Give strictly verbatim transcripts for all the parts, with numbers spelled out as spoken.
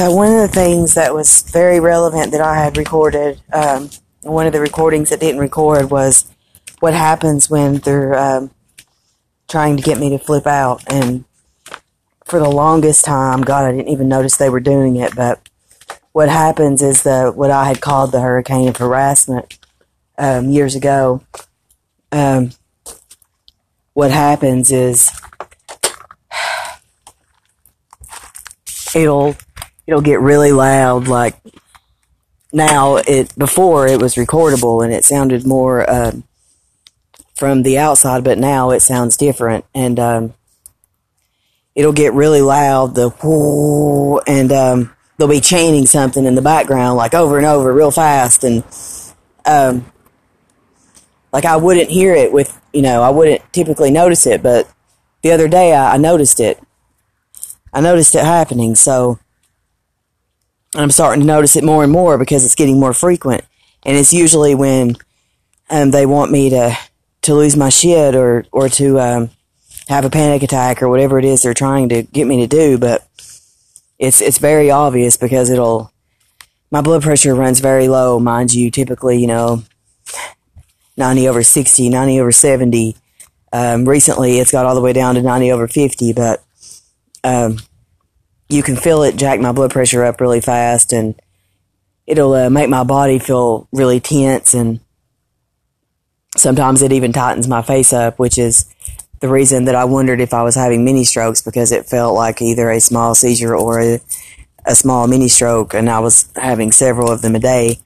So one of the things that was very relevant that I had recorded, um, one of the recordings that didn't record, was what happens when they're um, trying to get me to flip out. And for the longest time, God, I didn't even notice they were doing it, but what happens is the what I had called the hurricane of harassment um, years ago. Um, what happens is it'll it'll get really loud. Like now, it before it was recordable and it sounded more um, from the outside, but now it sounds different, and um, it'll get really loud. The whoo and um, they'll be chanting something in the background, like over and over, real fast, and um, like I wouldn't hear it with, you know, I wouldn't typically notice it, but the other day I, I noticed it. I noticed it happening, so I'm starting to notice it more and more because it's getting more frequent, and it's usually when um, they want me to, to lose my shit or or to um, have a panic attack or whatever it is they're trying to get me to do, but. It's it's very obvious because it'll, my blood pressure runs very low, mind you, typically, you know, ninety over sixty, ninety over seventy. Um, recently, it's got all the way down to ninety over fifty, but um, you can feel it jack my blood pressure up really fast, and it'll uh, make my body feel really tense, and sometimes it even tightens my face up, which is the reason that I wondered if I was having mini strokes, because it felt like either a small seizure or a, a small mini stroke, and I was having several of them a day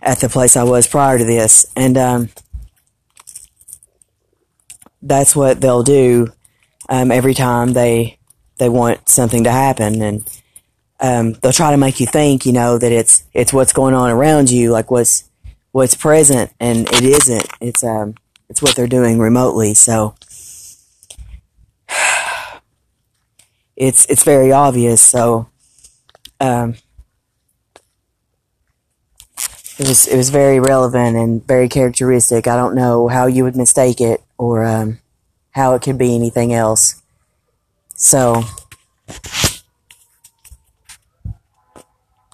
at the place I was prior to this. And um, that's what they'll do um, every time they they want something to happen, and um, they'll try to make you think, you know, that it's it's what's going on around you, like what's what's present, and it isn't. It's um it's what they're doing remotely, so. It's it's very obvious, so um, it was it was very relevant and very characteristic. I don't know how you would mistake it or um, how it could be anything else. So.